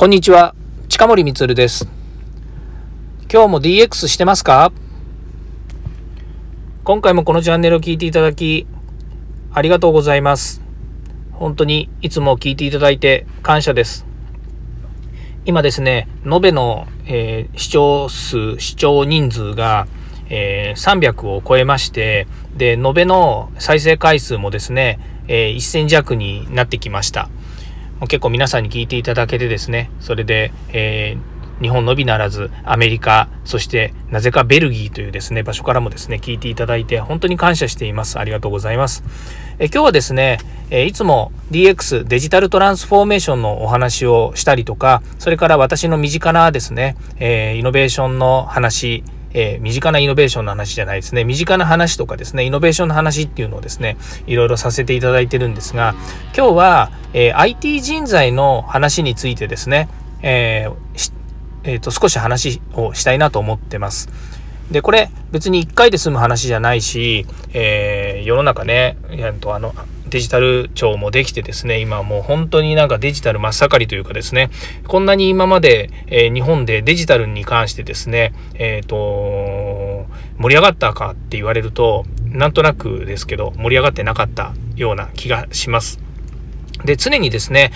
こんにちは、近森光です。今日も DX してますか？今回もこのチャンネルを聞いていただきありがとうございます。本当にいつも聞いていただいて感謝です。今ですね、延べの、視聴人数が、300を超えまして、で延べの再生回数もですね、1000弱になってきました。結構皆さんに聞いていただけてですね、それで、日本のみならずアメリカ、そしてなぜかベルギーというですね場所からもですね聞いていただいて本当に感謝しています。ありがとうございます。今日はですね、いつも DX デジタルトランスフォーメーションのお話をしたりとか、それから私の身近なですね、イノベーションの話、身近なイノベーションの話じゃないですね、身近な話とかですね、イノベーションの話っていうのをですねいろいろさせていただいてるんですが、今日は、IT 人材の話についてですね、少し話をしたいなと思ってます。でこれ別に1回で済む話じゃないし、世の中ね、デジタル庁もできてですね、今もう本当になんかデジタル真っ盛りというかですね、こんなに今まで、日本でデジタルに関してですね、盛り上がったかって言われるとなんとなくですけど盛り上がってなかったような気がします。で常にですね、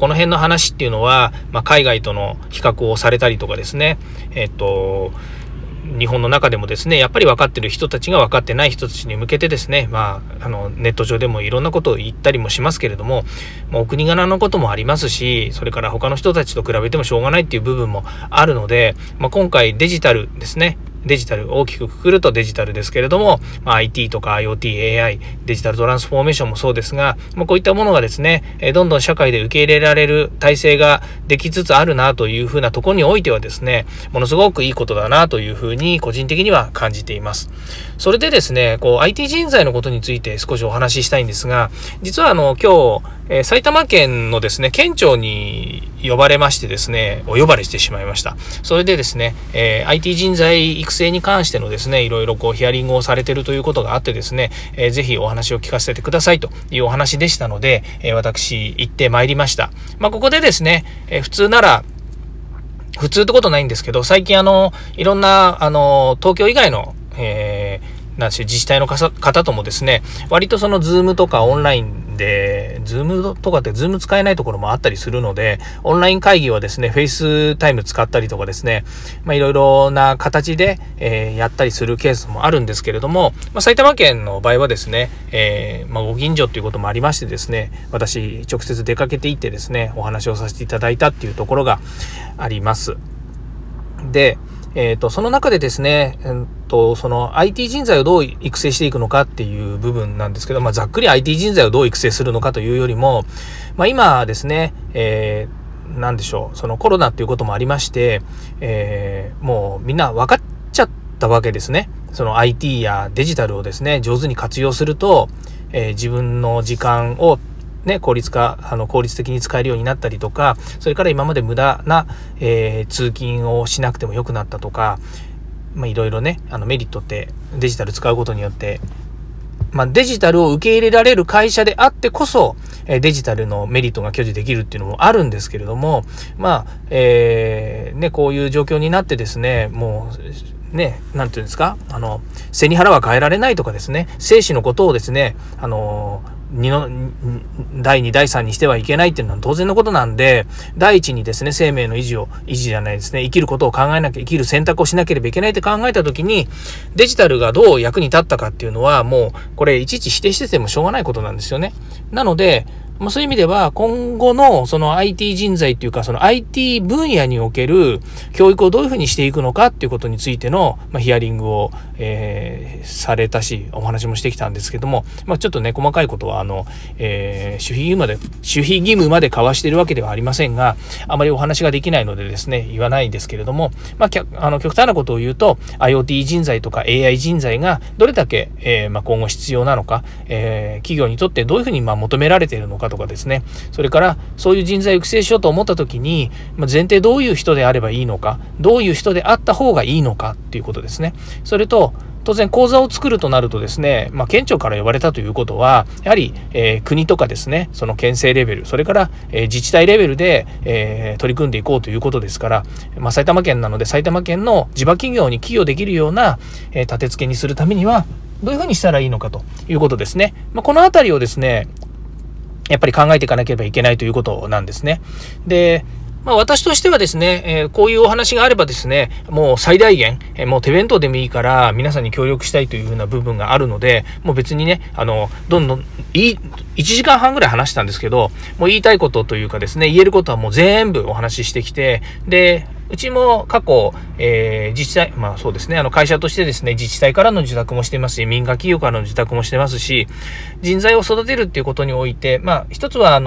この辺の話っていうのは、海外との比較をされたりとかですね、日本の中でもですねやっぱり分かってる人たちが分かってない人たちに向けてですね、ネット上でもいろんなことを言ったりもしますけれども、お国柄のこともありますし、それから他の人たちと比べてもしょうがないっていう部分もあるので、今回デジタルですね、デジタル大きくくくるとデジタルですけれども、IT とか IoT、AI、デジタルトランスフォーメーションもそうですが、こういったものがですねどんどん社会で受け入れられる体制ができつつあるなというふうなところにおいてはですね、ものすごくいいことだなというふうに個人的には感じています。それでですね、IT 人材のことについて少しお話ししたいんですが、実は今日埼玉県のですね県庁に呼ばれましてですね、お呼ばれしてしまいました。それでですね、IT 人材育成に関してのですねいろいろヒアリングをされているということがあってですね、ぜひお話を聞かせてくださいというお話でしたので、私行ってまいりました。ここでですね、普通ってことないんですけど、最近いろんな東京以外の、自治体の方ともですね、割とズームとかオンラインで、ズームとかってズーム使えないところもあったりするので、オンライン会議はですねフェイスタイム使ったりとかですね、いろいろな形で、やったりするケースもあるんですけれども、埼玉県の場合はですね、ご近所ということもありましてですね、私直接出かけていってですねお話をさせていただいたっていうところがあります。でその中でですね、IT 人材をどう育成していくのかっていう部分なんですけど、ざっくり IT 人材をどう育成するのかというよりも、今ですね、何でしょう、コロナということもありまして、もうみんな分かっちゃったわけですね。IT やデジタルをですね上手に活用すると、自分の時間を効率的に使えるようになったりとか、それから今まで無駄な、通勤をしなくてもよくなったとか、いろいろねメリットってデジタル使うことによって、デジタルを受け入れられる会社であってこそ、デジタルのメリットが享受できるっていうのもあるんですけれども、こういう状況になってですね、もうなんていうんですか、背に腹は変えられないとかですね、生死のことをですね第2第3にしてはいけないっていうのは当然のことなんで、第一にですね生命の維持じゃないですね生きることを考えなきゃ、生きる選択をしなければいけないって考えた時に、デジタルがどう役に立ったかっていうのはもうこれいちいち否定しててもしょうがないことなんですよね。なのでそういう意味では今後のIT 人材というか、IT 分野における教育をどういうふうにしていくのかっていうことについてのヒアリングをされたし、お話もしてきたんですけども、ちょっとね細かいことは守秘義務まで交わしているわけではありませんが、あまりお話ができないのでですね言わないんですけれども、極端なことを言うと IoT 人材とか AI 人材がどれだけ今後必要なのか、企業にとってどういうふうに求められているのかとかですね、それからそういう人材を育成しようと思った時に、前提どういう人であればいいのか、どういう人であった方がいいのかっていうことですね。それと当然口座を作るとなるとですね、県庁から呼ばれたということはやはり、国とかですね、その県政レベル、それから、自治体レベルで、取り組んでいこうということですから、埼玉県なので埼玉県の地場企業に寄与できるような、立て付けにするためにはどういうふうにしたらいいのかということですね。このあたりをですねやっぱり考えていかなければいけないということなんですね。で、私としてはですね、こういうお話があればですね、もう最大限、もう手弁当でもいいから皆さんに協力したいというふうな部分があるので、もう別にね、どんどん1時間半ぐらい話したんですけど、もう言いたいことというかですね、言えることはもう全部お話ししてきて、で、うちも過去、自治体、そうですね、会社としてですね、自治体からの受託もしてますし、民間企業からの受託もしてますし、人材を育てるっていうことにおいて、一つは、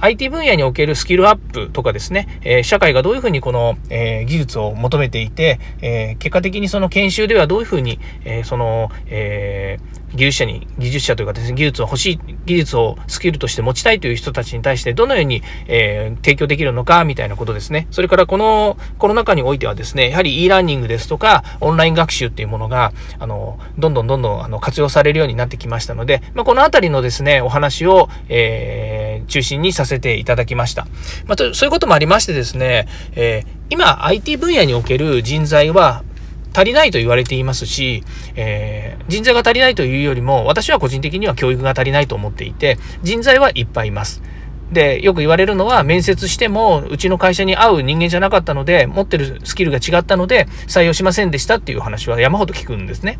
IT 分野におけるスキルアップとかですね、社会がどういうふうにこの、技術を求めていて、結果的にその研修ではどういうふうに、技術者というかですね、技術をスキルとして持ちたいという人たちに対してどのように、提供できるのかみたいなことですね。それからこの中においてはですね、やはり e ラーニングですとかオンライン学習っていうものがどんどん活用されるようになってきましたので、このあたりのですねお話を、中心にさせていただきました。そういうこともありましてですね、今 IT 分野における人材は足りないと言われていますし、人材が足りないというよりも私は個人的には教育が足りないと思っていて、人材はいっぱいいます。で、よく言われるのは、面接してもうちの会社に合う人間じゃなかったので、持ってるスキルが違ったので採用しませんでしたっていう話は山ほど聞くんですね。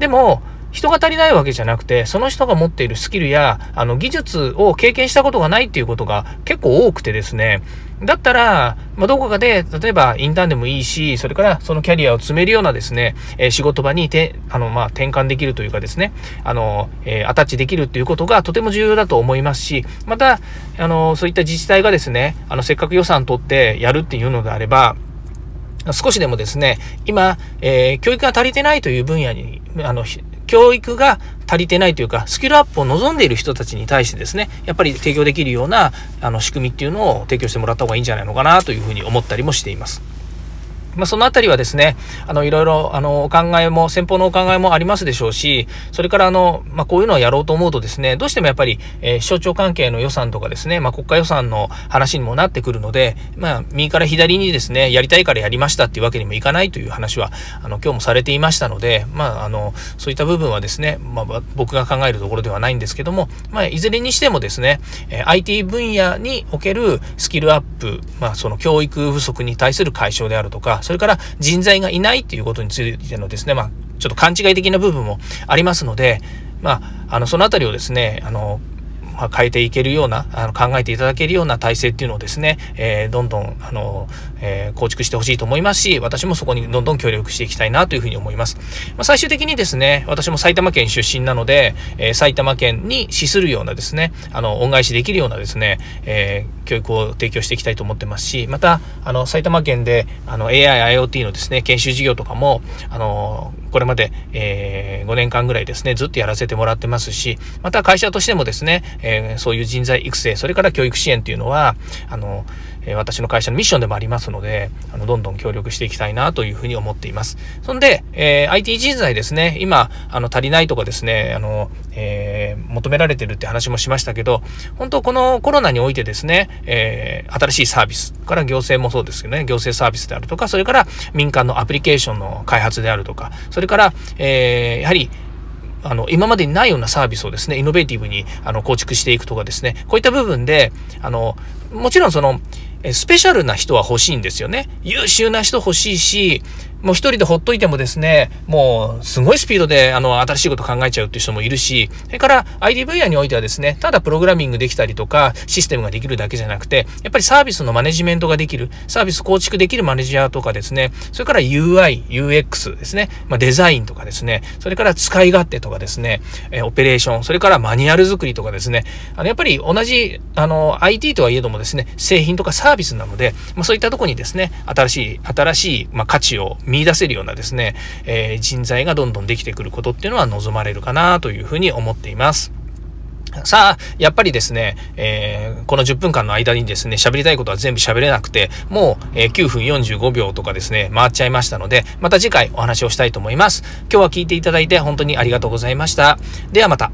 でも人が足りないわけじゃなくて、その人が持っているスキルや技術を経験したことがないっていうことが結構多くてですね、だったら、どこかで例えばインターンでもいいし、それからそのキャリアを積めるようなですね、仕事場に転換できるというかですね、アタッチできるということがとても重要だと思いますし、またそういった自治体がですね、せっかく予算取ってやるっていうのであれば、少しでもですね今、教育が足りてないという分野に教育が足りてないというか、スキルアップを望んでいる人たちに対してですね、やっぱり提供できるような仕組みっていうのを提供してもらった方がいいんじゃないのかなというふうに思ったりもしています。そのあたりはですね、いろいろお考えも、先方のお考えもありますでしょうし、それからこういうのをやろうと思うとですね、どうしてもやっぱり、省庁関係の予算とかですね、国家予算の話にもなってくるので、右から左にですね、やりたいからやりましたっていうわけにもいかないという話は、今日もされていましたので、そういった部分はですね、僕が考えるところではないんですけども、いずれにしてもですね、IT 分野におけるスキルアップ、その教育不足に対する解消であるとか、それから人材がいないということについてのですね、ちょっと勘違い的な部分もありますので、そのあたりをですね、変えていけるような、考えていただけるような体制っていうのをですね、どんどん構築してほしいと思いますし、私もそこにどんどん協力していきたいなというふうに思います。最終的にですね、私も埼玉県出身なので、埼玉県に資するようなですね、恩返しできるようなですね、教育を提供していきたいと思ってますし、また埼玉県でAI、IoT のですね研修事業とかもこれまで、5年間ぐらいですねずっとやらせてもらってますし、また会社としてもですね、そういう人材育成、それから教育支援というのは私の会社のミッションでもありますので、どんどん協力していきたいなというふうに思っています。そんで、IT 人材ですね、今足りないとかですね、求められてるって話もしましたけど、本当このコロナにおいてですね、新しいサービスから行政もそうですよね、行政サービスであるとか、それから民間のアプリケーションの開発であるとか、それから、やはり今までにないようなサービスをですねイノベーティブに構築していくとかですね、こういった部分でもちろんそのスペシャルな人は欲しいんですよね。優秀な人欲しいし、もう一人でほっといてもですね、もうすごいスピードで新しいこと考えちゃうっていう人もいるし、それから IT 分野においてはですね、ただプログラミングできたりとかシステムができるだけじゃなくて、やっぱりサービスのマネジメントができる、サービス構築できるマネージャーとかですね、それから UI、UX ですね、デザインとかですね、それから使い勝手とかですね、オペレーション、それからマニュアル作りとかですね、やっぱり同じIT とはいえどもですね、製品とかサービスなので、そういったところにですね、新しい価値を見出せるようなですね、人材がどんどんできてくることっていうのは望まれるかなというふうに思っています。さあ、やっぱりですね、この10分間の間にですね、喋りたいことは全部喋れなくて、もう、9分45秒とかですね、回っちゃいましたので、また次回お話をしたいと思います。今日は聞いていただいて本当にありがとうございました。ではまた。